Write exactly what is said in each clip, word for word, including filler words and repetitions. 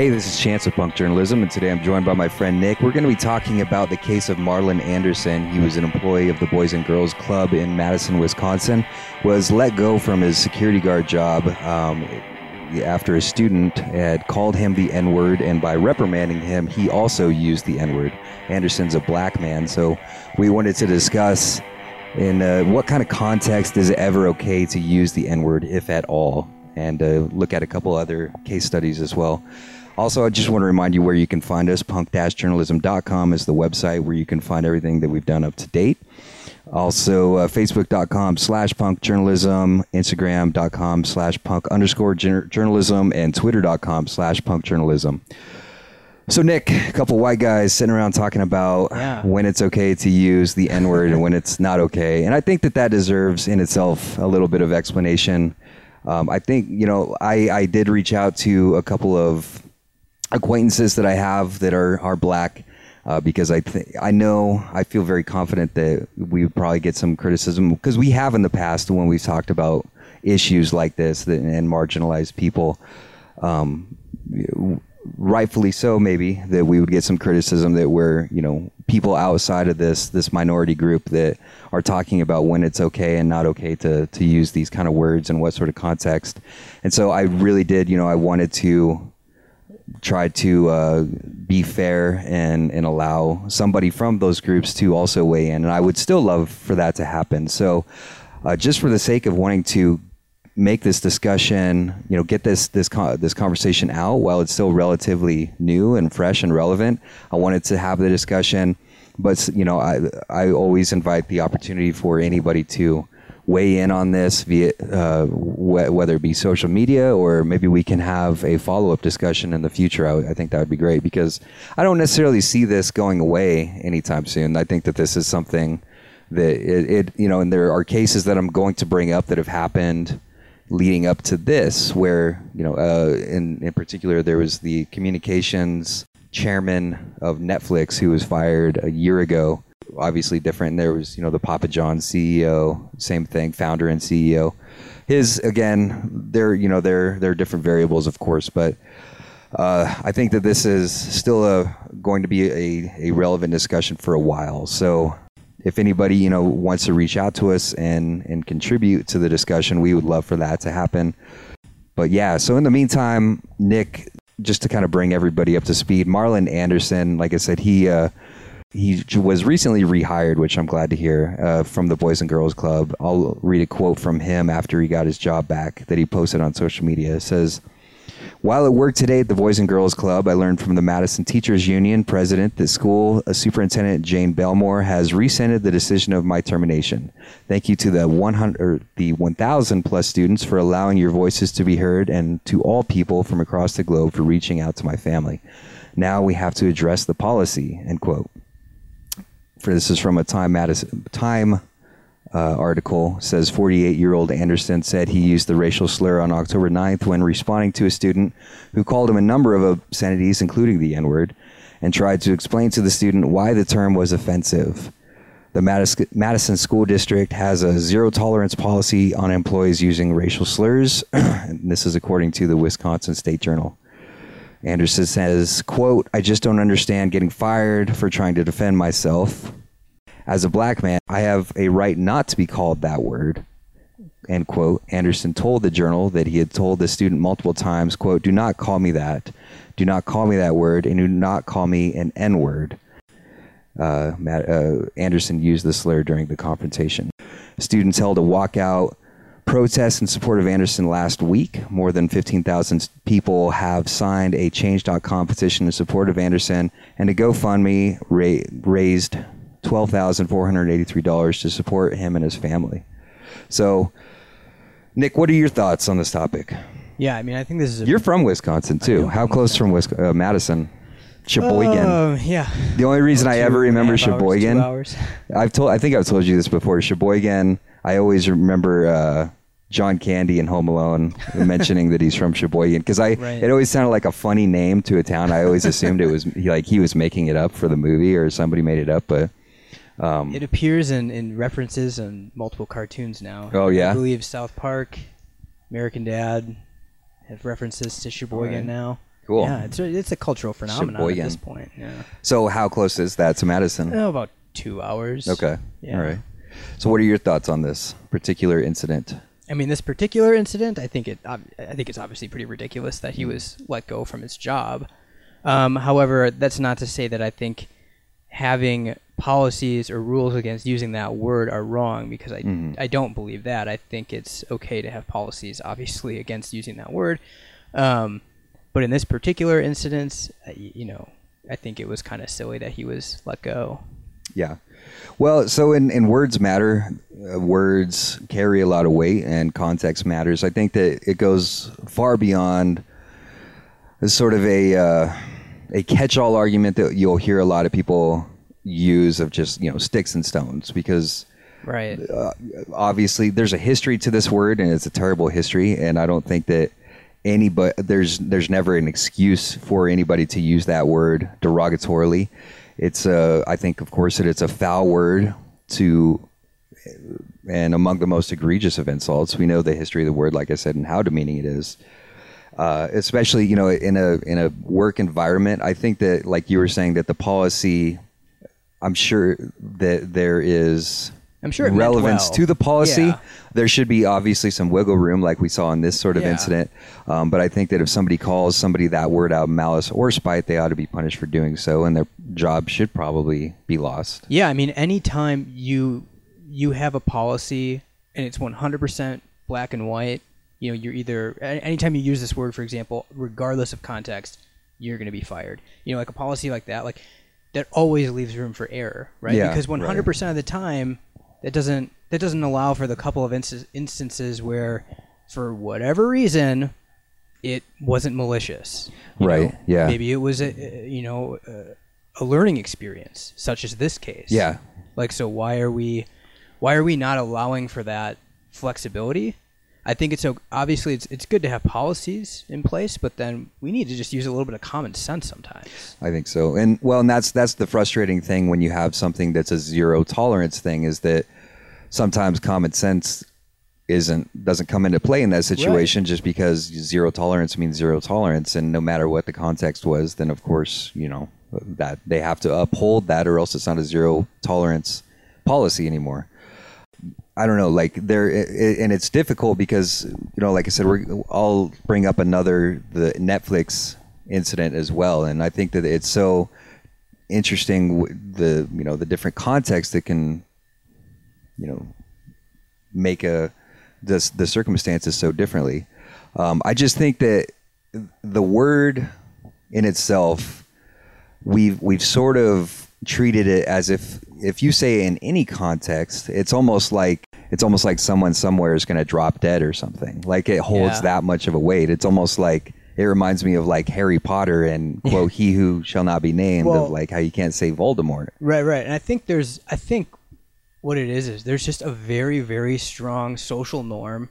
Hey, this is Chance of Punk Journalism, and today I'm joined by my friend Nick. We're going to be talking about the case of Marlon Anderson. He was an employee of the Boys and Girls Club in Madison, Wisconsin, was let go from his security guard job um, after a student had called him the N-word, and by reprimanding him, he also used the N-word. Anderson's a black man, so we wanted to discuss in uh, what kind of context is it ever okay to use the N-word, if at all, and uh, look at a couple other case studies as well. Also, I just want to remind you where you can find us. Punk Journalism dot com is the website where you can find everything that we've done up to date. Also, uh, Facebook dot com slash Punk Journalism, Instagram dot com slash Punk underscore Journalism, and Twitter dot com slash Punk Journalism. So, Nick, a couple white guys sitting around talking about yeah. when it's okay to use the N-word and when it's not okay. And I think that that deserves in itself a little bit of explanation. Um, I think, you know, I, I did reach out to a couple of acquaintances that I have that are, are black, uh, because I think I know I feel very confident that we would probably get some criticism, because we have in the past when we've talked about issues like this that, and marginalized people, um, rightfully so, maybe that we would get some criticism that we're, you know, people outside of this, this minority group that are talking about when it's okay and not okay to, to use these kind of words and what sort of context. And so I really did, you know, I wanted to try to uh, be fair and, and allow somebody from those groups to also weigh in. And I would still love for that to happen. So uh, just for the sake of wanting to make this discussion, you know, get this this con- this conversation out while it's still relatively new and fresh and relevant, I wanted to have the discussion. But, you know, I, I always invite the opportunity for anybody to weigh in on this via uh, wh- whether it be social media, or maybe we can have a follow-up discussion in the future. I, w- I think that would be great, because I don't necessarily see this going away anytime soon. I think that this is something that it, it you know, and there are cases that I'm going to bring up that have happened leading up to this, where, you know, uh, in, in particular, there was the communications chairman of Netflix who was fired a year ago. Obviously different. There was, you know, the Papa John C E O, same thing, founder and C E O. His, again, there, you know, there there are different variables, of course, but uh, I think that this is still a, going to be a, a relevant discussion for a while. So if anybody, you know, wants to reach out to us and, and contribute to the discussion, we would love for that to happen. But yeah, so in the meantime, Nick, just to kind of bring everybody up to speed, Marlon Anderson, like I said, he... Uh, He was recently rehired, which I'm glad to hear, uh, from the Boys and Girls Club. I'll read a quote from him after he got his job back that he posted on social media. It says, "While at work today at the Boys and Girls Club, I learned from the Madison Teachers Union president that school uh, superintendent Jane Belmore has rescinded the decision of my termination. Thank you to the one hundred, or the one thousand plus students for allowing your voices to be heard, and to all people from across the globe for reaching out to my family. Now we have to address the policy," end quote. For this is from a Time Madison Time uh, article. It says forty-eight-year-old Anderson said he used the racial slur on October ninth when responding to a student who called him a number of obscenities, including the N-word, and tried to explain to the student why the term was offensive. The Madis- Madison School District has a zero-tolerance policy on employees using racial slurs, and this is according to the Wisconsin State Journal. Anderson says, quote, "I just don't understand getting fired for trying to defend myself. As a black man, I have a right not to be called that word," end quote. Anderson told the journal that he had told the student multiple times, quote, "Do not call me that. Do not call me that word, and do not call me an N-word." Uh, Matt, uh, Anderson used the slur during the confrontation. Students held a walkout protest in support of Anderson last week. More than fifteen thousand people have signed a change dot com petition in support of Anderson, and a GoFundMe ra- raised twelve thousand four hundred eighty-three dollars to support him and his family. So, Nick, what are your thoughts on this topic? Yeah, I mean, I think this is... A You're big, from Wisconsin, too. How close from Wisc- uh, Madison? Sheboygan. Uh, yeah. The only reason two, I ever remember Sheboygan... Hours, hours. I've told, I think I've told you this before. Sheboygan, I always remember... Uh, John Candy in Home Alone mentioning that he's from Sheboygan, because I right. it always sounded like a funny name to a town. I always assumed it was he, like he was making it up for the movie, or somebody made it up. But um, it appears in, in references in multiple cartoons now. Oh yeah, I believe South Park, American Dad have references to Sheboygan right. now. Cool. Yeah, it's a, it's a cultural phenomenon Sheboygan. At this point. Yeah. So how close is that to Madison? Oh, about two hours. Okay. Yeah. All right. So what are your thoughts on this particular incident? I mean, this particular incident, I think it, I think it's obviously pretty ridiculous that he was let go from his job. Um, however, that's not to say that I think having policies or rules against using that word are wrong, because I, mm. I don't believe that. I think it's okay to have policies, obviously, against using that word. Um, but in this particular incident, you know, I think it was kind of silly that he was let go. Yeah. Well, so in, in words matter, uh, words carry a lot of weight, and context matters. I think that it goes far beyond sort of a uh, a catch-all argument that you'll hear a lot of people use of just, you know, sticks and stones, because right. uh, obviously there's a history to this word, and it's a terrible history, and I don't think that anybody, there's, there's never an excuse for anybody to use that word derogatorily. It's a, I think, of course, that it's a foul word to, and among the most egregious of insults. We know the history of the word, like I said, and how demeaning it is, uh, especially, you know, in a in a work environment. I think that, like you were saying, that the policy, I'm sure that there is I'm sure relevance well. to the policy. Yeah. There should be obviously some wiggle room, like we saw in this sort of yeah. incident. Um, but I think that if somebody calls somebody that word out, malice or spite, they ought to be punished for doing so, and they're job should probably be lost. Yeah, I mean, anytime you you have a policy and it's one hundred percent black and white, you know, you're either, anytime you use this word, for example, regardless of context, you're going to be fired. You know, like a policy like that, like that always leaves room for error, right? Yeah, because one hundred percent right. of the time, that doesn't that doesn't allow for the couple of inst- instances where, for whatever reason, it wasn't malicious. Right. Know? Yeah. Maybe it was a, you know, Uh, a learning experience, such as this case. Yeah. Like, so why are we, why are we not allowing for that flexibility? I think it's, so obviously it's it's good to have policies in place, but then we need to just use a little bit of common sense sometimes. I think so. And well, and that's, that's the frustrating thing when you have something that's a zero tolerance thing, is that sometimes common sense isn't, doesn't come into play in that situation, right. just because zero tolerance means zero tolerance. And no matter what the context was, then of course, you know, that they have to uphold that, or else it's not a zero tolerance policy anymore. I don't know, like there, it, and it's difficult because, you know, like I said, we're, I'll bring up another, the Netflix incident as well. And I think that it's so interesting, the, you know, the different contexts that can, you know, make a, this, the circumstances so differently. Um, I just think that the word in itself, we've we've sort of treated it as if if you say in any context, it's almost like it's almost like someone somewhere is going to drop dead or something. Like it holds yeah. that much of a weight. It's almost like, it reminds me of like Harry Potter and quote he who shall not be named, well, of like how you can't say Voldemort. Right, right. And I think there's I think what it is is there's just a very, very strong social norm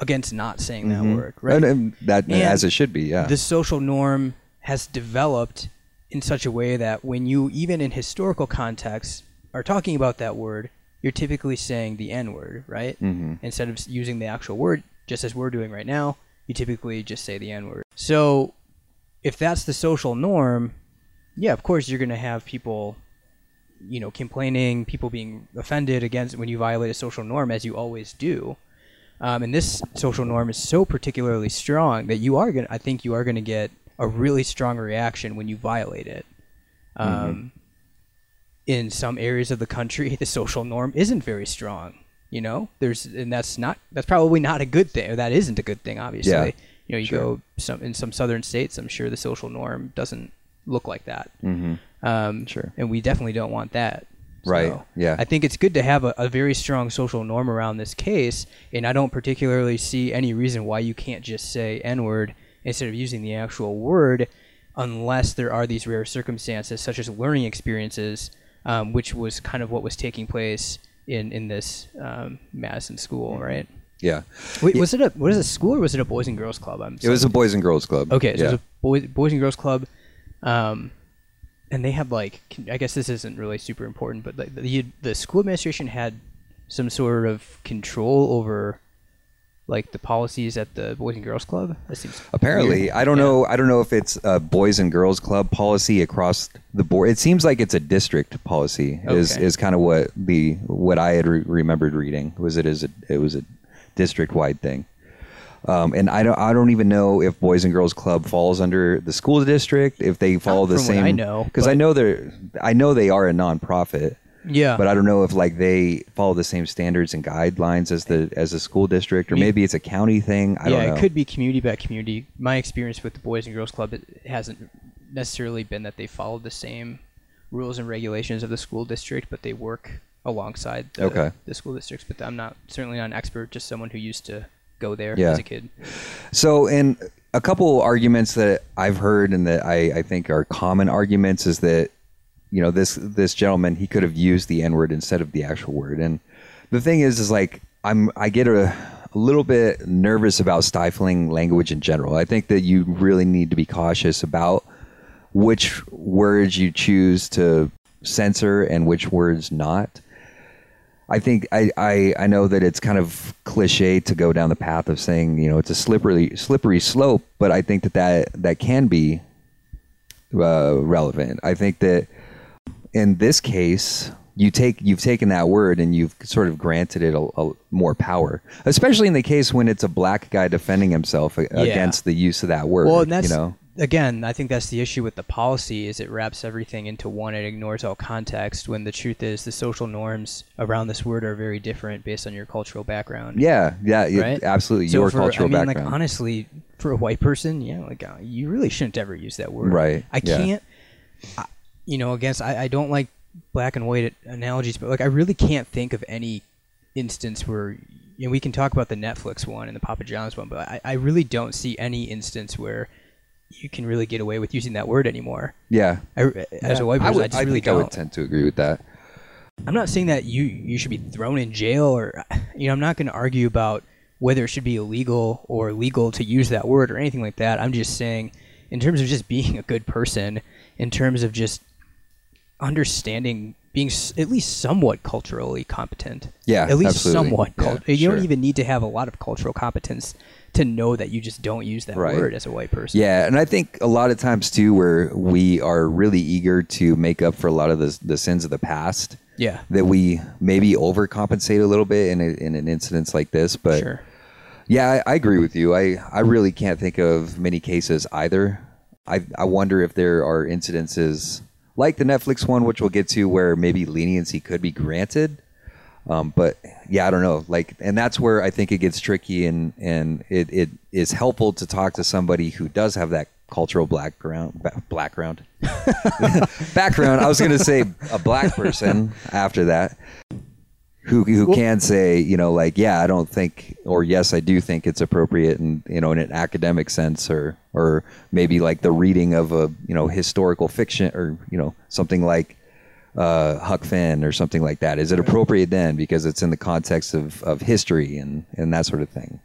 against not saying that mm-hmm. word, right? And, and that and as it should be, yeah. This social norm has developed in such a way that when you, even in historical context, are talking about that word, you're typically saying the N-word, right? Mm-hmm. Instead of using the actual word, just as we're doing right now, you typically just say the N-word. So if that's the social norm, yeah, of course you're going to have people, you know, complaining, people being offended against when you violate a social norm, as you always do. Um, and this social norm is so particularly strong that you are going to, I think you are going to get a really strong reaction when you violate it. Um, mm-hmm. In some areas of the country, the social norm isn't very strong, you know, there's, and that's not, that's probably not a good thing, or that isn't a good thing, obviously. Yeah, you know, you sure. go some, in some southern states, I'm sure the social norm doesn't look like that. Mm-hmm. Um, sure. And we definitely don't want that. So right. Yeah. I think it's good to have a, a very strong social norm around this case. And I don't particularly see any reason why you can't just say N-word instead of using the actual word, unless there are these rare circumstances, such as learning experiences, um, which was kind of what was taking place in, in this um, Madison school, right? Yeah. Wait, yeah. Was it a, was it a school or was it a Boys and Girls Club? I'm sorry. It was a Boys and Girls Club. Okay, so yeah. It was a boy, Boys and Girls Club, um, and they had like, I guess this isn't really super important, but like the, the school administration had some sort of control over like the policies at the Boys and Girls Club? That seems apparently weird. I don't yeah. know. I don't know if it's a Boys and Girls Club policy across the board. It seems like it's a district policy. Okay. Is is kind of what the what I had re- remembered reading was it is a, it was a district wide thing. Um, and I don't I don't even know if Boys and Girls Club falls under the school district, if they follow Not the same. I know because I know they're I know they are a nonprofit. Yeah, but I don't know if like they follow the same standards and guidelines as the as a school district, or maybe it's a county thing. I yeah, don't know. It could be community by community. My experience with the Boys and Girls Club, it hasn't necessarily been that they follow the same rules and regulations of the school district, but they work alongside the, okay. the school districts. But I'm not certainly not an expert, just someone who used to go there yeah. as a kid. So, and a couple arguments that I've heard and that I, I think are common arguments is that, you know, this this gentleman, he could have used the N-word instead of the actual word. And the thing is, is like, I'm I get a, a little bit nervous about stifling language in general. I think that you really need to be cautious about which words you choose to censor and which words not. I think I, I, I know that it's kind of cliche to go down the path of saying, you know, it's a slippery slippery slope, but I think that that, that can be uh, relevant. I think that in this case, you take you've taken that word and you've sort of granted it a, a more power, especially in the case when it's a black guy defending himself a, yeah. against the use of that word. Well, and that's, you know, again, I think that's the issue with the policy is it wraps everything into one. It ignores all context when the truth is the social norms around this word are very different based on your cultural background. Yeah, yeah, right? Absolutely. So your for, cultural I mean, background. Like, honestly, for a white person, yeah, like uh, you really shouldn't ever use that word. Right. I yeah. can't. I, You know, against I, I don't like black and white analogies, but like I really can't think of any instance where, you know, we can talk about the Netflix one and the Papa John's one, but I, I really don't see any instance where you can really get away with using that word anymore. Yeah, I, yeah. as a white person, I, would, I just I really think don't. I would tend to agree with that. I'm not saying that you you should be thrown in jail or, you know, I'm not going to argue about whether it should be illegal or legal to use that word or anything like that. I'm just saying, in terms of just being a good person, in terms of just understanding, being at least somewhat culturally competent. Yeah, at least absolutely. somewhat. Cult- yeah, you sure. don't even need to have a lot of cultural competence to know that you just don't use that right. word as a white person. Yeah, and I think a lot of times too, where we are really eager to make up for a lot of the the sins of the past. Yeah, that we maybe overcompensate a little bit in a, in an incident like this. But sure. yeah, I, I agree with you. I I really can't think of many cases either. I I wonder if there are incidences like the Netflix one, which we'll get to, where maybe leniency could be granted. Um, but yeah, I don't know. Like, and that's where I think it gets tricky, and, and it, it is helpful to talk to somebody who does have that cultural background, background, background. I was going to say a black person after that, who who well, can say, you know, like, yeah, I don't think, or yes, I do think it's appropriate, and, you know, in an academic sense, or or maybe like the reading of a, you know, historical fiction, or, you know, something like uh, Huck Finn or something like that. Is it appropriate then because it's in the context of, of history and, and that sort of thing?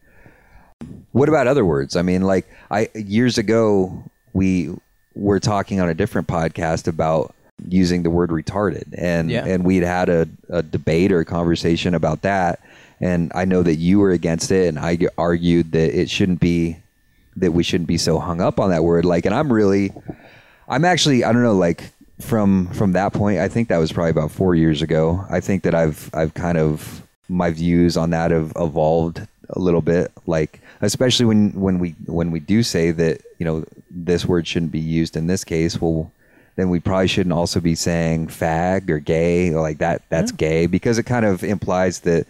What about other words? I mean, like I years ago, we were talking on a different podcast about using the word retarded, and yeah. and we'd had a, a debate or a conversation about that, and I know that you were against it, and I argued that it shouldn't be, that we shouldn't be so hung up on that word, like, and I'm really I'm actually I don't know like from from that point, I think that was probably about four years ago, I think that I've I've kind of, my views on that have evolved a little bit, like especially when when we when we do say that, you know, this word shouldn't be used in this case, well, then we probably shouldn't also be saying fag or gay or like that. That's yeah. gay, because it kind of implies that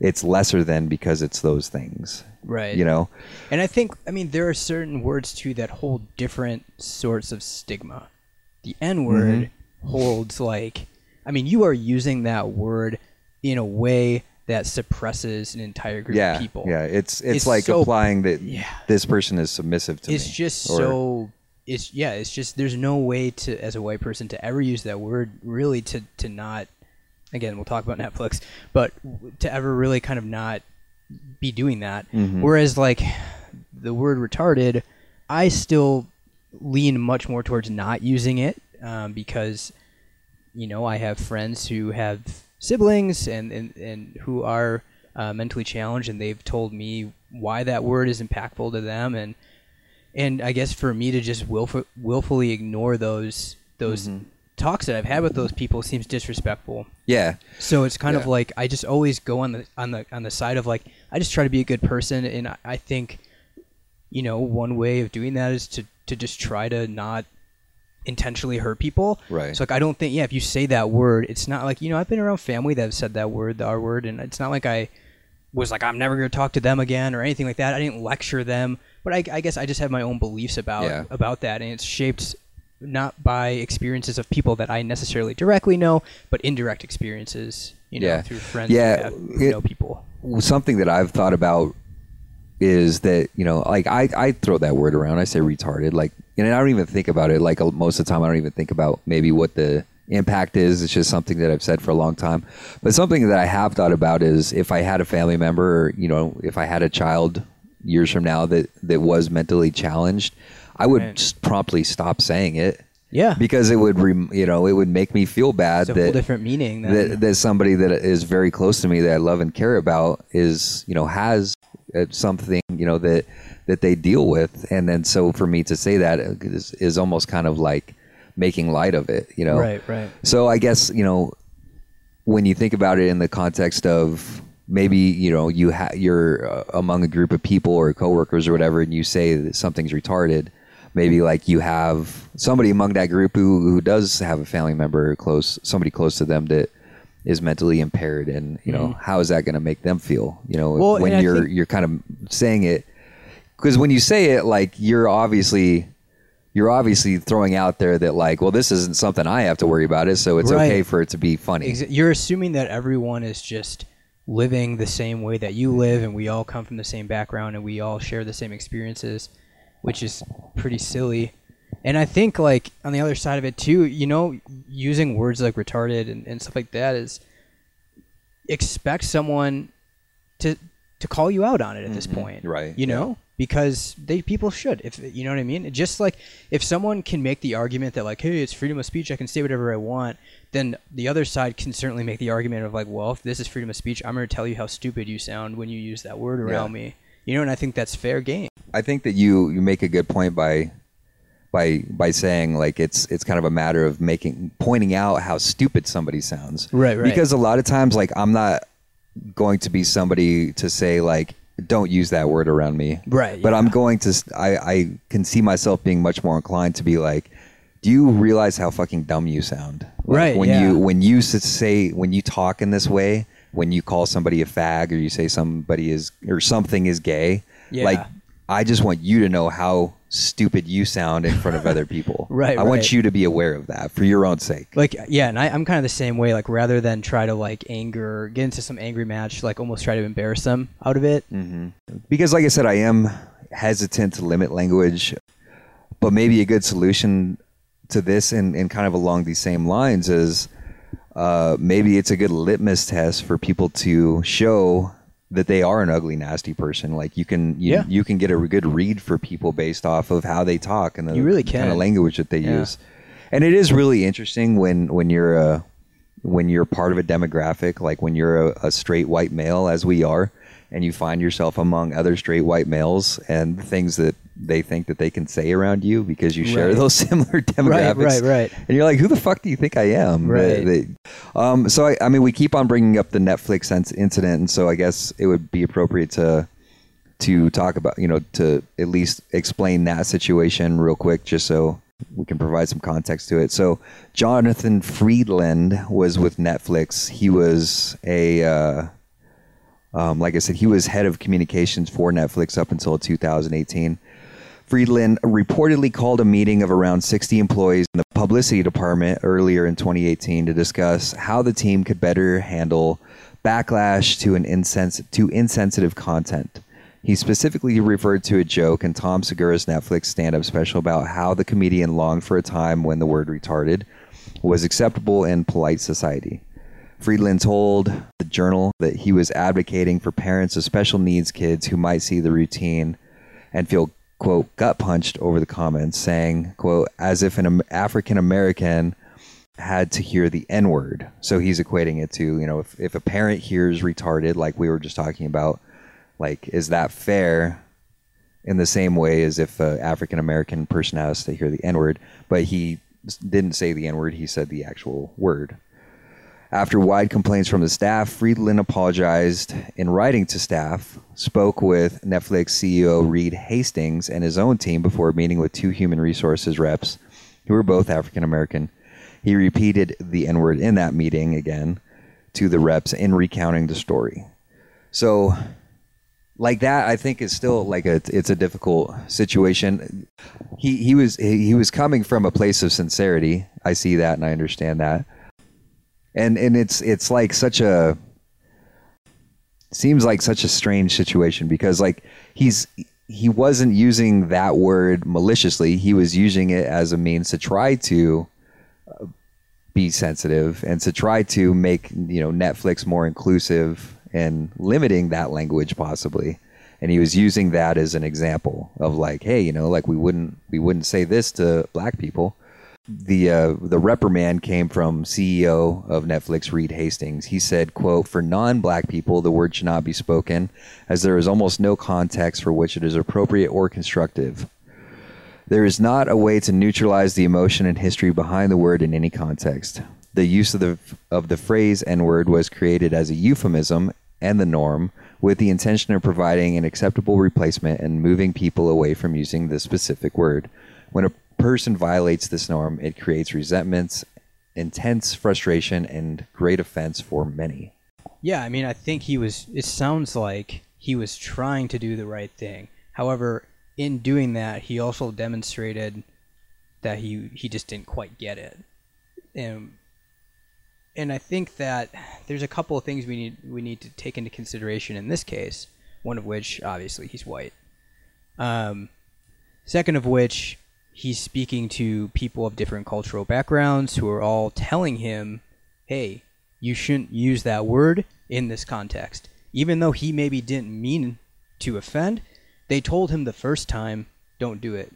it's lesser than because it's those things. Right. You know? And I think, I mean, there are certain words too that hold different sorts of stigma. The N-word mm-hmm. holds like, I mean, you are using that word in a way that suppresses an entire group yeah, of people. Yeah. It's, it's, it's like so, applying that yeah. this person is submissive to it's me. It's just or, so... It's yeah. It's just there's no way to, as a white person, to ever use that word really to, to not. Again, we'll talk about Netflix, but to ever really kind of not be doing that. Mm-hmm. Whereas like the word retarded, I still lean much more towards not using it um, because, you know, I have friends who have siblings and and, and who are uh, mentally challenged, and they've told me why that word is impactful to them, and and I guess for me to just willful, willfully ignore those those mm-hmm. talks that I've had with those people seems disrespectful. Yeah. So it's kind yeah. of like I just always go on the on the on the side of like I just try to be a good person, and I, I think, you know, one way of doing that is to to just try to not intentionally hurt people. Right. So like I don't think yeah if you say that word, it's not like, you know, I've been around family that have said that word, the R word, and it's not like I was like, I'm never going to talk to them again or anything like that. I didn't lecture them, but I, I guess I just have my own beliefs about yeah. about that, and it's shaped not by experiences of people that I necessarily directly know, but indirect experiences, you know, yeah. through friends yeah. that it, know people. Something that I've thought about is that, you know, like I, I throw that word around. I say retarded, like, and I don't even think about it. Like most of the time, I don't even think about maybe what the impact is. It's just something that I've said for a long time. But something that I have thought about is if I had a family member, or, you know, if I had a child years from now that, that was mentally challenged, I would Man. just promptly stop saying it. Yeah. Because it would, rem, you know, it would make me feel bad. It's a that, whole different meaning. Then, that, yeah. that somebody that is very close to me that I love and care about is, you know, has something, you know, that, that they deal with. And then so for me to say that is, is almost kind of like making light of it, you know? Right, right. So I guess, you know, when you think about it in the context of maybe, you know, you ha- you're uh, among a group of people or coworkers or whatever, and you say that something's retarded, maybe like you have somebody among that group who, who does have a family member or close, somebody close to them that is mentally impaired, and, you know, mm-hmm. how is that going to make them feel, you know, well, when you're, think- you're kind of saying it, because when you say it, like, you're obviously, you're obviously throwing out there that like, well, this isn't something I have to worry about it. So it's right. okay for it to be funny. You're assuming that everyone is just living the same way that you live, and we all come from the same background, and we all share the same experiences, which is pretty silly. And I think, like, on the other side of it too, you know, using words like retarded and, and stuff like that is expect someone to to call you out on it at this mm-hmm. point. Right. You know, yeah. because they people should, if you know what I mean? Just like if someone can make the argument that like, hey, it's freedom of speech, I can say whatever I want, then the other side can certainly make the argument of like, well, if this is freedom of speech, I'm going to tell you how stupid you sound when you use that word around yeah. me. You know, and I think that's fair game. I think that you, you make a good point by by by saying like it's it's kind of a matter of making pointing out how stupid somebody sounds. Right, right. Because a lot of times, like, I'm not going to be somebody to say like, don't use that word around me. Right. But yeah. I'm going to I, I can see myself being much more inclined to be like, do you realize how fucking dumb you sound? Like, right. When yeah. you when you say when you talk in this way, when you call somebody a fag, or you say somebody is or something is gay, yeah. like, I just want you to know how stupid you sound in front of other people. Right. I right. want you to be aware of that for your own sake. Like, yeah. And I, I'm kind of the same way. Like, rather than try to like anger, get into some angry match, like almost try to embarrass them out of it. Mm-hmm. Because like I said, I am hesitant to limit language, but maybe a good solution to this and, and kind of along these same lines is, Uh, maybe it's a good litmus test for people to show that they are an ugly, nasty person. Like you can, you, yeah. you can get a good read for people based off of how they talk and the you really can. kind of language that they yeah. use. And it is really interesting when, when you're a, when you're part of a demographic, like when you're a, a straight white male, as we are, and you find yourself among other straight white males and things that they think that they can say around you because you share right. those similar demographics. Right, right, right. And you're like, who the fuck do you think I am? Right. They, they, um, so, I, I mean, we keep on bringing up the Netflix incident. And so I guess it would be appropriate to to talk about, you know, to at least explain that situation real quick, just so we can provide some context to it. So Jonathan Friedland was with Netflix. He was a... Uh, Um, like I said, he was head of communications for Netflix up until two thousand eighteen. Friedland reportedly called a meeting of around sixty employees in the publicity department earlier in twenty eighteen to discuss how the team could better handle backlash to an insens- to insensitive content. He specifically referred to a joke in Tom Segura's Netflix stand-up special about how the comedian longed for a time when the word retarded was acceptable in polite society. Friedland told the Journal that he was advocating for parents of special needs kids who might see the routine and feel, quote, gut punched over the comments, saying, quote, as if an African American had to hear the N word. So he's equating it to, you know, if, if a parent hears retarded, like we were just talking about, Like, is that fair? In the same way as if an African-American person has to hear the N-word, but he didn't say the N-word, he said the actual word. After wide complaints from the staff, Friedland apologized in writing to staff, spoke with Netflix C E O Reed Hastings and his own team before meeting with two human resources reps who were both African-American. He repeated the N-word in that meeting again to the reps in recounting the story. So... like that, I think is still like a, it's a difficult situation. He he was he was coming from a place of sincerity. I see that and I understand that. And and it's it's like such a seems like such a strange situation because like he's he wasn't using that word maliciously. He was using it as a means to try to be sensitive and to try to make, you know, Netflix more inclusive and limiting that language possibly. And he was using that as an example of like, hey, you know, like we wouldn't we wouldn't say this to black people. The uh, the reprimand came from C E O of Netflix, Reed Hastings. He said, quote, "For non-black people, the word should not be spoken as there is almost no context for which it is appropriate or constructive. There is not a way to neutralize the emotion and history behind the word in any context. The use of the of the phrase N-word was created as a euphemism and the norm with the intention of providing an acceptable replacement and moving people away from using this specific word. When a person violates this norm, it creates resentments, intense frustration, and great offense for many." Yeah, I mean, I think he was, it sounds like he was trying to do the right thing. However, in doing that, he also demonstrated that he, he just didn't quite get it. And... And I think that there's a couple of things we need we need to take into consideration in this case, one of which, obviously, he's white. Um, second of which, he's speaking to people of different cultural backgrounds who are all telling him, hey, you shouldn't use that word in this context. Even though he maybe didn't mean to offend, they told him the first time, don't do it.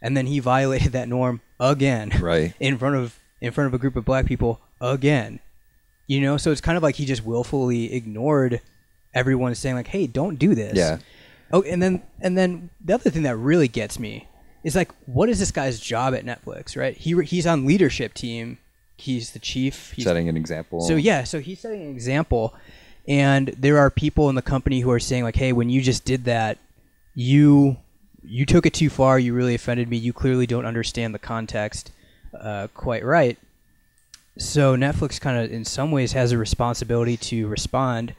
And then he violated that norm again, right, in front of in front of a group of black people again, you know, so it's kind of like he just willfully ignored everyone saying like, hey, don't do this. Yeah. Oh, and then and then the other thing that really gets me is like, what is this guy's job at Netflix, right? He he's on leadership team. He's the chief. He's setting an example. So yeah, so he's setting an example, and there are people in the company who are saying like, hey, when you just did that, you you took it too far. You really offended me. You clearly don't understand the context uh, quite right. So Netflix kind of in some ways has a responsibility to respond.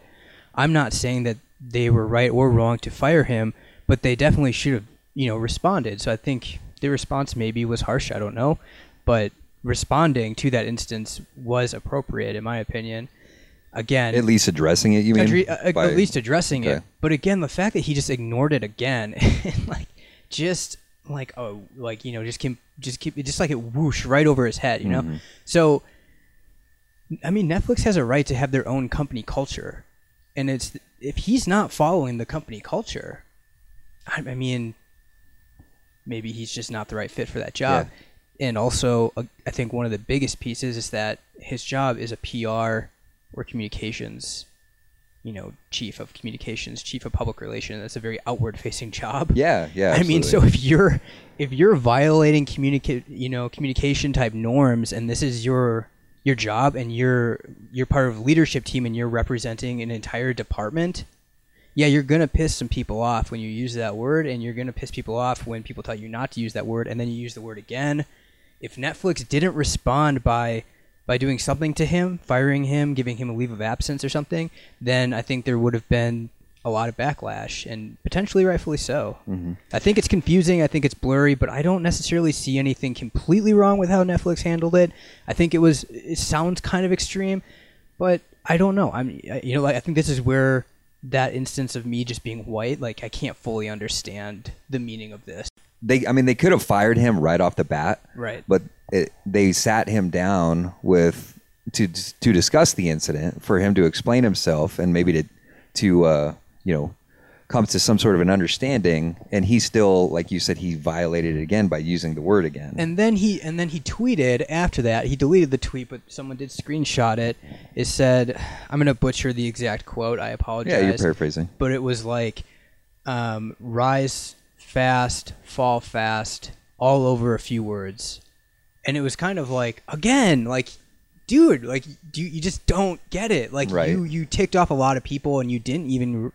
I'm not saying that they were right or wrong to fire him, but they definitely should have, you know, responded. So I think the response maybe was harsh, I don't know, but responding to that instance was appropriate in my opinion. Again, at least addressing it, you mean? At least addressing it. But again, the fact that he just ignored it again and like just like oh like you know just keep just keep just like it whoosh right over his head, you know? Mm-hmm. So I mean, Netflix has a right to have their own company culture, and it's if he's not following the company culture, I, I mean, maybe he's just not the right fit for that job. Yeah. And also, uh, I think one of the biggest pieces is that his job is a P R or communications, you know, chief of communications, chief of public relations. That's a very outward-facing job. Yeah, yeah. Absolutely. I mean, so if you're if you're violating communicate, you know, communication type norms, and this is your your job and you're you're part of a leadership team and you're representing an entire department, yeah, you're going to piss some people off when you use that word, and you're going to piss people off when people tell you not to use that word, and then you use the word again. If Netflix didn't respond by by doing something to him, firing him, giving him a leave of absence or something, then I think there would have been a lot of backlash, and potentially rightfully so. Mm-hmm. I think it's confusing. I think it's blurry, but I don't necessarily see anything completely wrong with how Netflix handled it. I think it was, it sounds kind of extreme, but I don't know. I'm, you know, like, I think this is where that instance of me just being white, like I can't fully understand the meaning of this. They, I mean, they could have fired him right off the bat, right? But it, they sat him down with to to discuss the incident for him to explain himself and maybe to to. Uh, you know, comes to some sort of an understanding, and he still, like you said, he violated it again by using the word again. And then he and then he tweeted after that. He deleted the tweet, but someone did screenshot it. It said, I'm going to butcher the exact quote. I apologize. Yeah, you're paraphrasing. But it was like, um, rise fast, fall fast, all over a few words. And it was kind of like, again, like, dude, like, do you, you just don't get it. Like, right. you, you ticked off a lot of people, and you didn't even...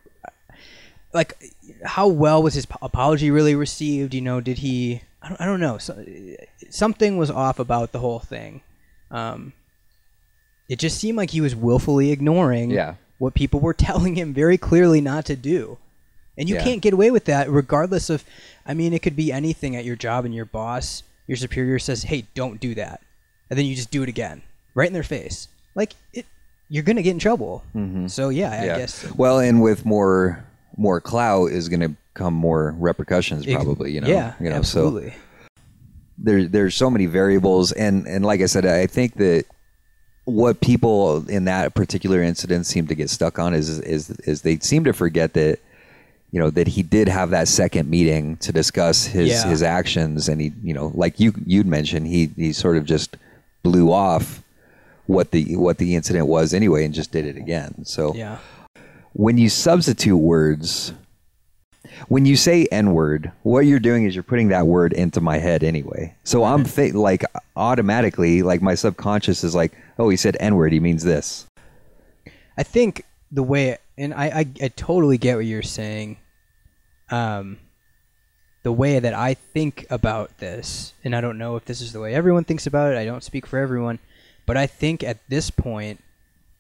Like, how well was his apology really received? You know, did he... I don't, I don't know. So, something was off about the whole thing. Um, it just seemed like he was willfully ignoring yeah. what people were telling him very clearly not to do. And you yeah. can't get away with that regardless of... I mean, it could be anything at your job, and your boss, your superior says, hey, don't do that. And then you just do it again. Right in their face. Like, it, you're going to get in trouble. Mm-hmm. So, yeah, I yeah. guess... Well, and with more... more clout is going to come more repercussions, probably, you know. Yeah, you know, absolutely. So there, there's so many variables. And, and like I said, I think that what people in that particular incident seem to get stuck on is, is, is they seem to forget that, you know, that he did have that second meeting to discuss his, yeah. his actions. And he, you know, like you, you'd mentioned, he, he sort of just blew off what the, what the incident was anyway, and just did it again. So, yeah. When you substitute words, when you say N-word, what you're doing is you're putting that word into my head anyway. So I'm th- like automatically, like my subconscious is like, oh, he said N-word, he means this. I think the way, and I, I, I totally get what you're saying. Um, the way that I think about this, and I don't know if this is the way everyone thinks about it. I don't speak for everyone, but I think at this point,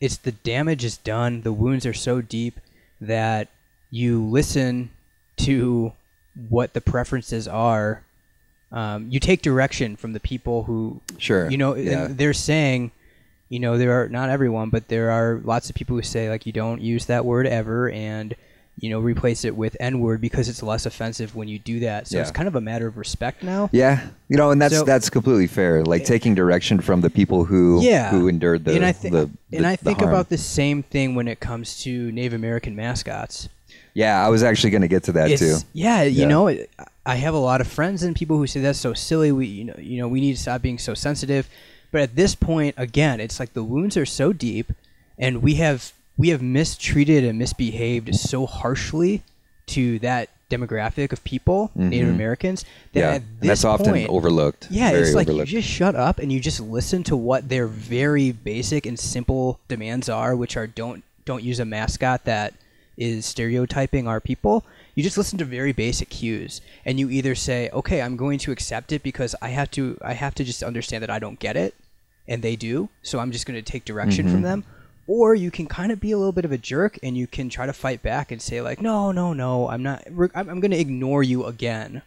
it's the damage is done. The wounds are so deep that you listen to what the preferences are. Um, you take direction from the people who, sure, you know, yeah. they're saying, you know, there are not everyone, but there are lots of people who say, like, you don't use that word ever, and, you know, replace it with N-word because it's less offensive when you do that. So yeah. it's kind of a matter of respect now. Yeah. You know, and that's so, that's completely fair. Like, taking direction from the people who yeah. who endured the And I, th- the, the, and I the think harm. About the same thing when it comes to Native American mascots. Yeah, I was actually going to get to that it's, too. Yeah, you yeah. know, it, I have a lot of friends and people who say that's so silly. We you know, you know, we need to stop being so sensitive. But at this point, again, it's like the wounds are so deep, and we have We have mistreated and misbehaved so harshly to that demographic of people, mm-hmm. Native Americans, that yeah. at this and that's point, often overlooked. Yeah, very it's like overlooked. You just shut up and you just listen to what their very basic and simple demands are, which are don't don't use a mascot that is stereotyping our people. You just listen to very basic cues, and you either say, "Okay, I'm going to accept it because I have to. I have to just understand that I don't get it, and they do. So I'm just going to take direction mm-hmm. from them." Or you can kind of be a little bit of a jerk, and you can try to fight back and say, like, no, no, no, I'm not, I'm going to ignore you again,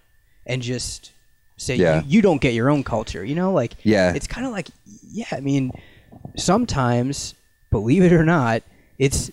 and just say, yeah. you, you don't get your own culture, you know? Like, yeah. it's kind of like, yeah, I mean, sometimes, believe it or not, it's,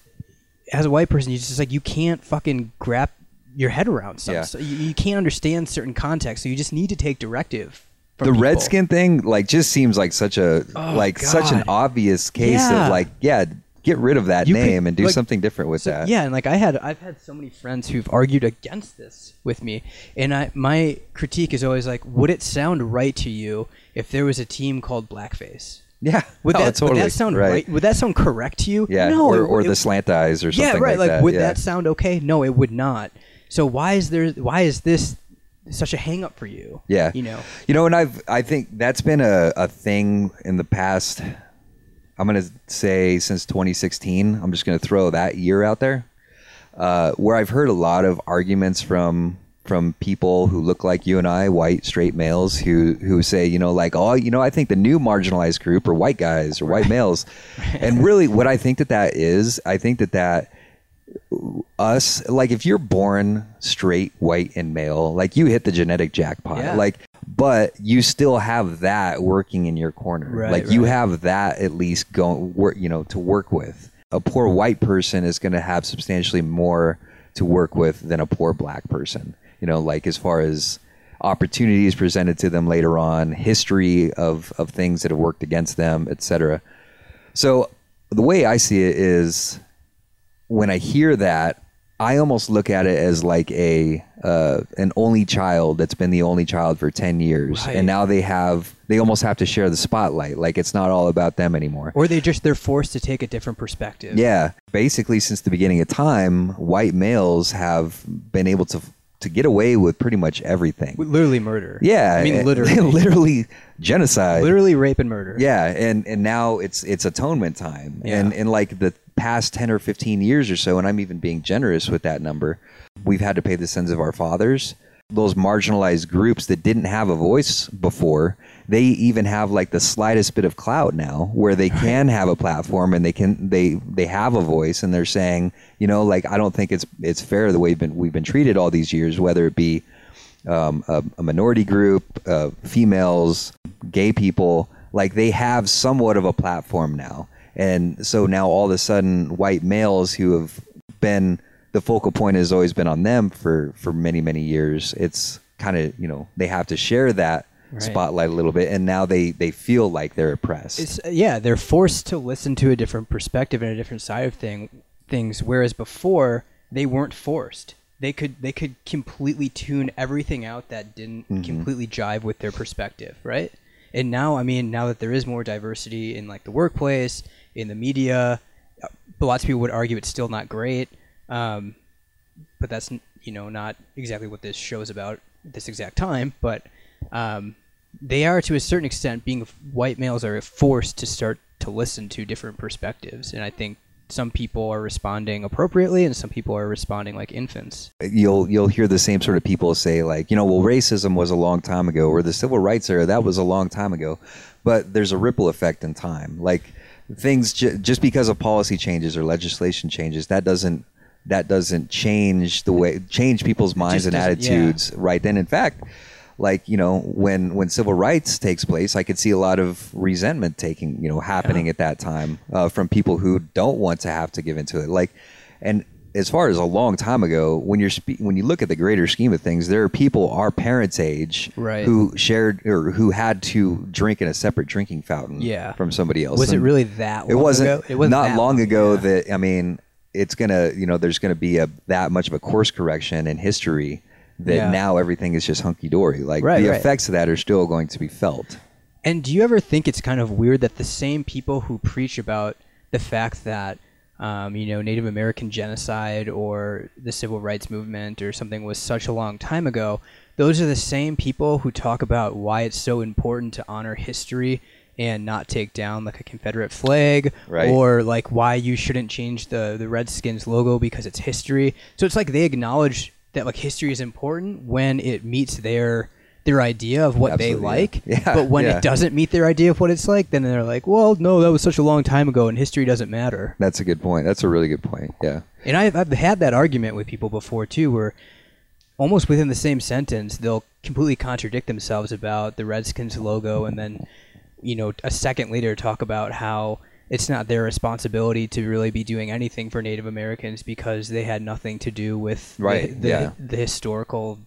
as a white person, you just like, you can't fucking grab your head around something. Yeah. So you, you can't understand certain contexts, so you just need to take directive. The people. Redskin thing, like, just seems like such a oh, like God. such an obvious case yeah. of like, yeah, get rid of that you name could, and do like, something different with so, that. Yeah, and like I had, I've had so many friends who've argued against this with me, and I my critique is always like, would it sound right to you if there was a team called Blackface? Yeah, would no, that totally, would that sound right. right? Would that sound correct to you? Yeah, no, or, or it, the slant eyes or something. Yeah, right. Like, like that. would yeah. that sound okay? No, it would not. So why is there? Why is this? Such a hang up for you. Yeah. You know, you know, and I've, I think that's been a, a thing in the past. I'm going to say since twenty sixteen, I'm just going to throw that year out there, uh, where I've heard a lot of arguments from, from people who look like you and I, white, straight males who, who say, you know, like, oh, you know, I think the new marginalized group are white guys or white right. males. Right. And really what I think that that is, I think that that, us like if you're born straight, white, and male, like you hit the genetic jackpot. Yeah. Like, but you still have that working in your corner. Right, like right. you have that at least going work, you know, to work with. A poor white person is going to have substantially more to work with than a poor black person. You know, like as far as opportunities presented to them later on, history of of things that have worked against them, et cetera. So the way I see it is. When I hear that, I almost look at it as like a uh, an only child that's been the only child for ten years. Right. And now they have they almost have to share the spotlight. Like, it's not all about them anymore. Or they just they're forced to take a different perspective. Yeah. Basically, since the beginning of time, white males have been able to to get away with pretty much everything. Literally murder. Yeah. I mean, literally. Literally genocide. Literally rape and murder. Yeah. And and now it's it's atonement time. Yeah. And, and like the past ten or fifteen years or so, and I'm even being generous with that number, we've had to pay the sins of our fathers. Those marginalized groups that didn't have a voice before, they even have like the slightest bit of clout now where they can have a platform and they can they they have a voice, and they're saying, you know, like, I don't think it's it's fair the way we've been we've been treated all these years, whether it be um, a, a minority group, uh, females, gay people. Like, they have somewhat of a platform now. And so now all of a sudden, white males who have been, the focal point has always been on them for, for many, many years. It's kind of, you know, they have to share that right. spotlight a little bit. And now they, they feel like they're oppressed. It's, yeah, they're forced to listen to a different perspective and a different side of thing, things. Whereas before, they weren't forced. They could they could completely tune everything out that didn't mm-hmm. completely jive with their perspective, right? And now, I mean, now that there is more diversity in like the workplace, in the media, lots of people would argue it's still not great, um, but that's, you know, not exactly what this show's about this exact time. But um, they are, to a certain extent, being white males are forced to start to listen to different perspectives, and I think some people are responding appropriately and some people are responding like infants. You'll you'll hear the same sort of people say, like, you know, well, racism was a long time ago, or the civil rights era, that was a long time ago. But there's a ripple effect in time. Like, things ju- just because of policy changes or legislation changes, that doesn't that doesn't change the way change people's minds and attitudes yeah. right then. In fact, like, you know, when when civil rights takes place, I could see a lot of resentment taking you know happening yeah. at that time uh, from people who don't want to have to give into it. Like, and as far as a long time ago, when you're spe- when you look at the greater scheme of things, there are people our parents' age right. who shared or who had to drink in a separate drinking fountain yeah. from somebody else. Was and it really that? Long it wasn't. Ago? It wasn't not that long, long ago. Yeah. That I mean, it's gonna you know there's gonna be a that much of a course correction in history that yeah. now everything is just hunky dory. Like right, the right. effects of that are still going to be felt. And do you ever think it's kind of weird that the same people who preach about the fact that Um, you know, Native American genocide or the civil rights movement or something was such a long time ago, those are the same people who talk about why it's so important to honor history and not take down like a Confederate flag right. or like why you shouldn't change the, the Redskins logo because it's history. So it's like they acknowledge that like history is important when it meets their their idea of what Absolutely, they like, yeah. Yeah, but when yeah. it doesn't meet their idea of what it's like, then they're like, well, no, that was such a long time ago and history doesn't matter. That's a good point. That's a really good point. Yeah. And I've, I've had that argument with people before too, where almost within the same sentence, they'll completely contradict themselves about the Redskins logo. And then, you know, a second later talk about how it's not their responsibility to really be doing anything for Native Americans because they had nothing to do with right. the, the, yeah. the historical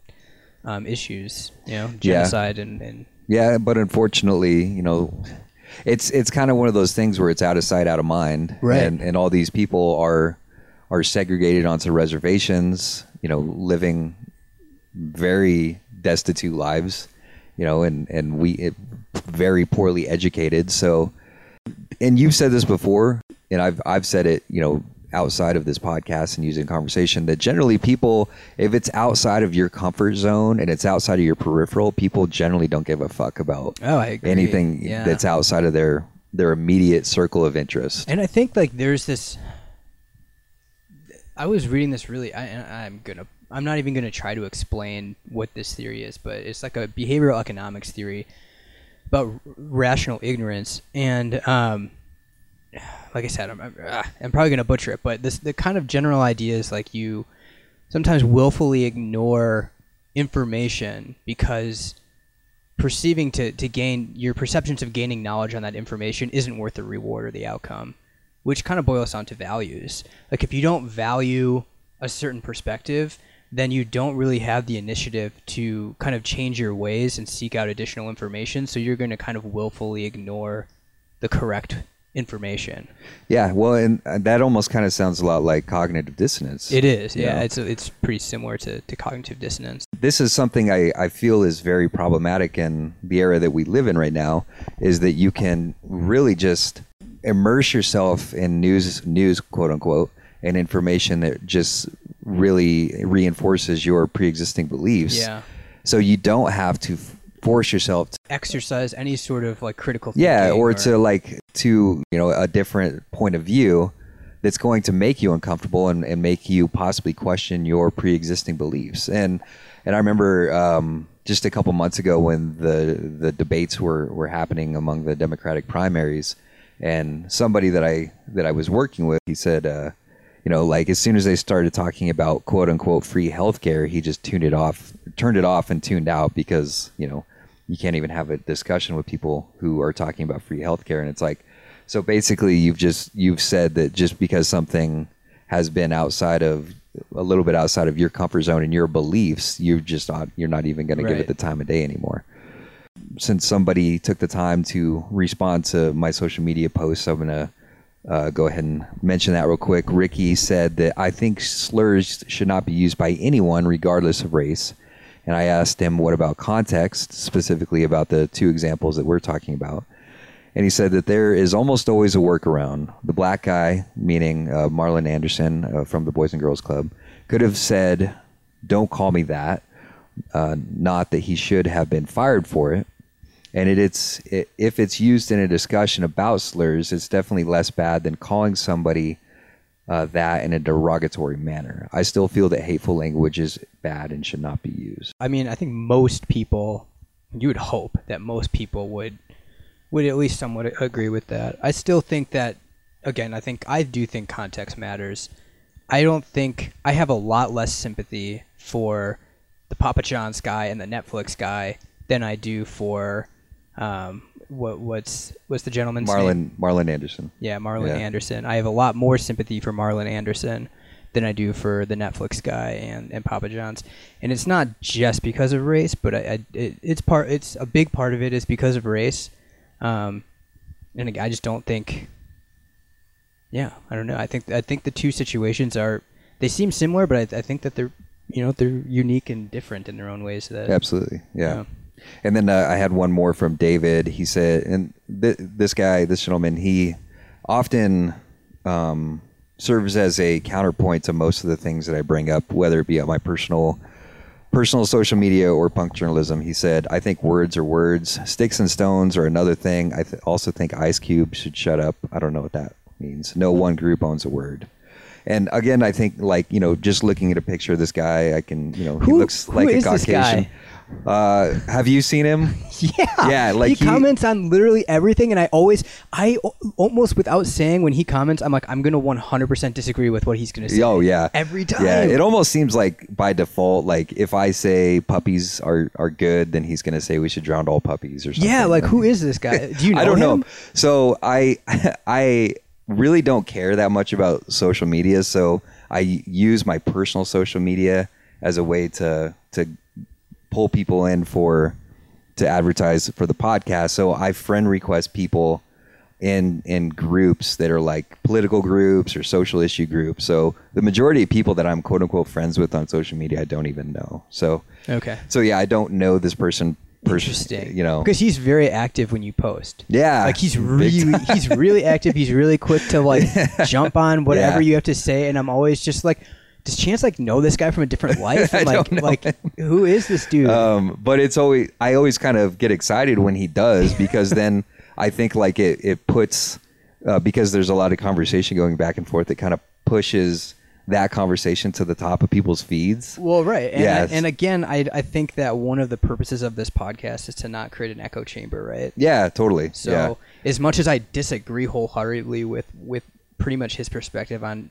Um, issues, you know, genocide yeah. and, and yeah, but unfortunately, you know, it's it's kind of one of those things where it's out of sight, out of mind, right? And, and all these people are are segregated onto reservations, you know, living very destitute lives, you know, and and we it, very poorly educated. So, and you've said this before, and I've I've said it, you know, outside of this podcast and using conversation, that generally people, if it's outside of your comfort zone and it's outside of your peripheral, people generally don't give a fuck about oh, I agree. anything yeah. that's outside of their, their immediate circle of interest. And I think like there's this, I was reading this really, I, I'm going to, I'm not even going to try to explain what this theory is, but it's like a behavioral economics theory about rational ignorance. And, um, like I said, I'm, I'm probably going to butcher it, but this the kind of general idea is like you sometimes willfully ignore information because perceiving to, to gain your perceptions of gaining knowledge on that information isn't worth the reward or the outcome, which kind of boils down to values. Like if you don't value a certain perspective, then you don't really have the initiative to kind of change your ways and seek out additional information. So you're going to kind of willfully ignore the correct information. Yeah, well, and that almost kind of sounds a lot like cognitive dissonance. It is, yeah. Know? It's it's pretty similar to, to cognitive dissonance. This is something I, I feel is very problematic in the era that we live in right now, is that you can really just immerse yourself in news, news quote unquote, and information that just really reinforces your pre-existing beliefs. Yeah. So you don't have to force yourself to exercise any sort of like critical thinking. Yeah, or, or to like to, you know, a different point of view that's going to make you uncomfortable and, and make you possibly question your pre-existing beliefs. And and I remember um, just a couple months ago when the the debates were, were happening among the Democratic primaries, and somebody that I that I was working with, he said, uh, you know, like as soon as they started talking about quote unquote free healthcare, he just tuned it off, turned it off and tuned out because, you know, you can't even have a discussion with people who are talking about free healthcare. And it's like, so basically you've just, you've said that just because something has been outside of a little bit outside of your comfort zone and your beliefs, you're just not, you're not even going to give it the time of day anymore. Since somebody took the time to respond to my social media posts, I'm going to uh, go ahead and mention that real quick. Ricky said that I think slurs should not be used by anyone regardless of race. And I asked him, what about context, specifically about the two examples that we're talking about? And he said that there is almost always a workaround. The black guy, meaning uh, Marlon Anderson uh, from the Boys and Girls Club, could have said, don't call me that, uh, not that he should have been fired for it. And it, it's it, if it's used in a discussion about slurs, it's definitely less bad than calling somebody Uh, that in a derogatory manner. I still feel that hateful language is bad and should not be used. I mean, I think most people, you would hope that most people would would at least somewhat agree with that. I still think that, again, I think I do think context matters. I don't think, I have a lot less sympathy for the Papa John's guy and the Netflix guy than I do for um, What what's what's the gentleman's Marlon, name? Marlon Anderson. Yeah, Marlon yeah. Anderson. I have a lot more sympathy for Marlon Anderson than I do for the Netflix guy and, and Papa John's. And it's not just because of race, but I, I it, it's part. It's a big part of it is because of race. Um, and I just don't think. Yeah, I don't know. I think I think the two situations are they seem similar, but I, I think that they're you know they're unique and different in their own ways. That absolutely, yeah. You know, and then uh, I had one more from David. He said, and th- this guy, this gentleman, he often um, serves as a counterpoint to most of the things that I bring up, whether it be on my personal personal social media or punk journalism. He said, I think words are words. Sticks and stones are another thing. I th- also think Ice Cube should shut up. I don't know what that means. No one group owns a word. And again, I think, like, you know, just looking at a picture of this guy, I can, you know, who, he looks like a Caucasian. Uh, have you seen him? Yeah. Yeah. Like he, he comments on literally everything. And I always, I almost without saying when he comments, I'm like, I'm going to one hundred percent disagree with what he's going to say. Oh yeah. Every time. Yeah. It almost seems like by default, like if I say puppies are, are good, then he's going to say we should drown all puppies or something. Yeah. Like who is this guy? Do you know I don't him? know. So I, I really don't care that much about social media. So I use my personal social media as a way to, to, pull people in for to advertise for the podcast. So I friend request people in in groups that are like political groups or social issue groups. So the majority of people that I'm quote unquote friends with on social media, I don't even know. So okay. So yeah, I don't know this person. Pers- Interesting. You know, because he's very active when you post. Yeah. Like he's really he's really active. He's really quick to like yeah. jump on whatever yeah. you have to say, and I'm always just like, does Chance like know this guy from a different life? I like, don't know, like who is this dude? Um, but it's always, I always kind of get excited when he does, because then I think like it, it puts, uh, because there's a lot of conversation going back and forth, it kind of pushes that conversation to the top of people's feeds. Well, right. And, yes. I, and again, I, I think that one of the purposes of this podcast is to not create an echo chamber, right? Yeah, totally. So yeah. as much as I disagree wholeheartedly with, with pretty much his perspective on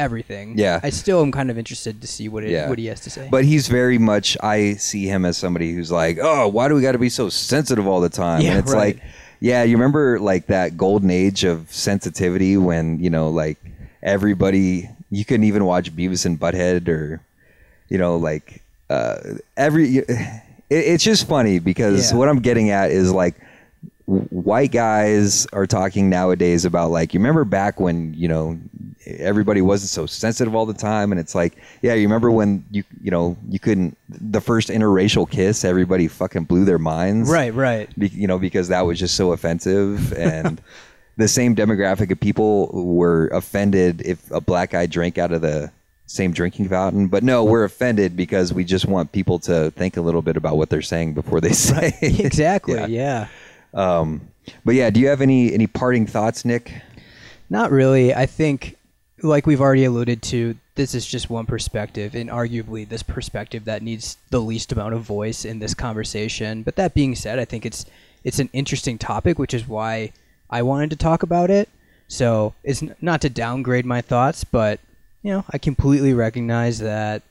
everything, yeah, I still am kind of interested to see what it, yeah. what he has to say. But he's very much, I see him as somebody who's like, oh, why do we got to be so sensitive all the time? Yeah, and it's right. like, yeah, you remember like that golden age of sensitivity when, you know, like everybody, you couldn't even watch Beavis and Butthead or, you know, like uh, every, it, it's just funny because yeah. what I'm getting at is like, white guys are talking nowadays about, like, you remember back when, you know, everybody wasn't so sensitive all the time, and it's like, yeah, you remember when you you know you couldn't, the first interracial kiss, everybody fucking blew their minds, right, right, be, you know, because that was just so offensive, and the same demographic of people were offended if a black guy drank out of the same drinking fountain, but no, we're offended because we just want people to think a little bit about what they're saying before they say right. Exactly, yeah. yeah. Um, but yeah, do you have any, any parting thoughts, Nick? Not really. I think, like we've already alluded to, this is just one perspective, and arguably this perspective that needs the least amount of voice in this conversation. But that being said, I think it's, it's an interesting topic, which is why I wanted to talk about it. So it's not to downgrade my thoughts, but you know, I completely recognize that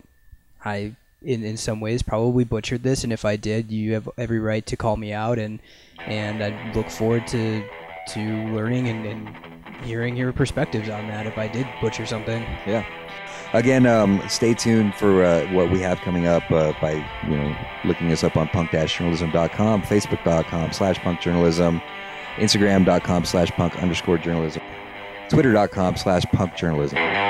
I, in, in some ways, probably butchered this. And if I did, you have every right to call me out, and, and I look forward to to learning and, and hearing your perspectives on that if I did butcher something. Yeah. Again, um, stay tuned for uh, what we have coming up uh, by, you know, looking us up on punk dash journalism dot com, facebook dot com slash punk journalism, instagram dot com slash punk underscore journalism, twitter dot com slash punk journalism.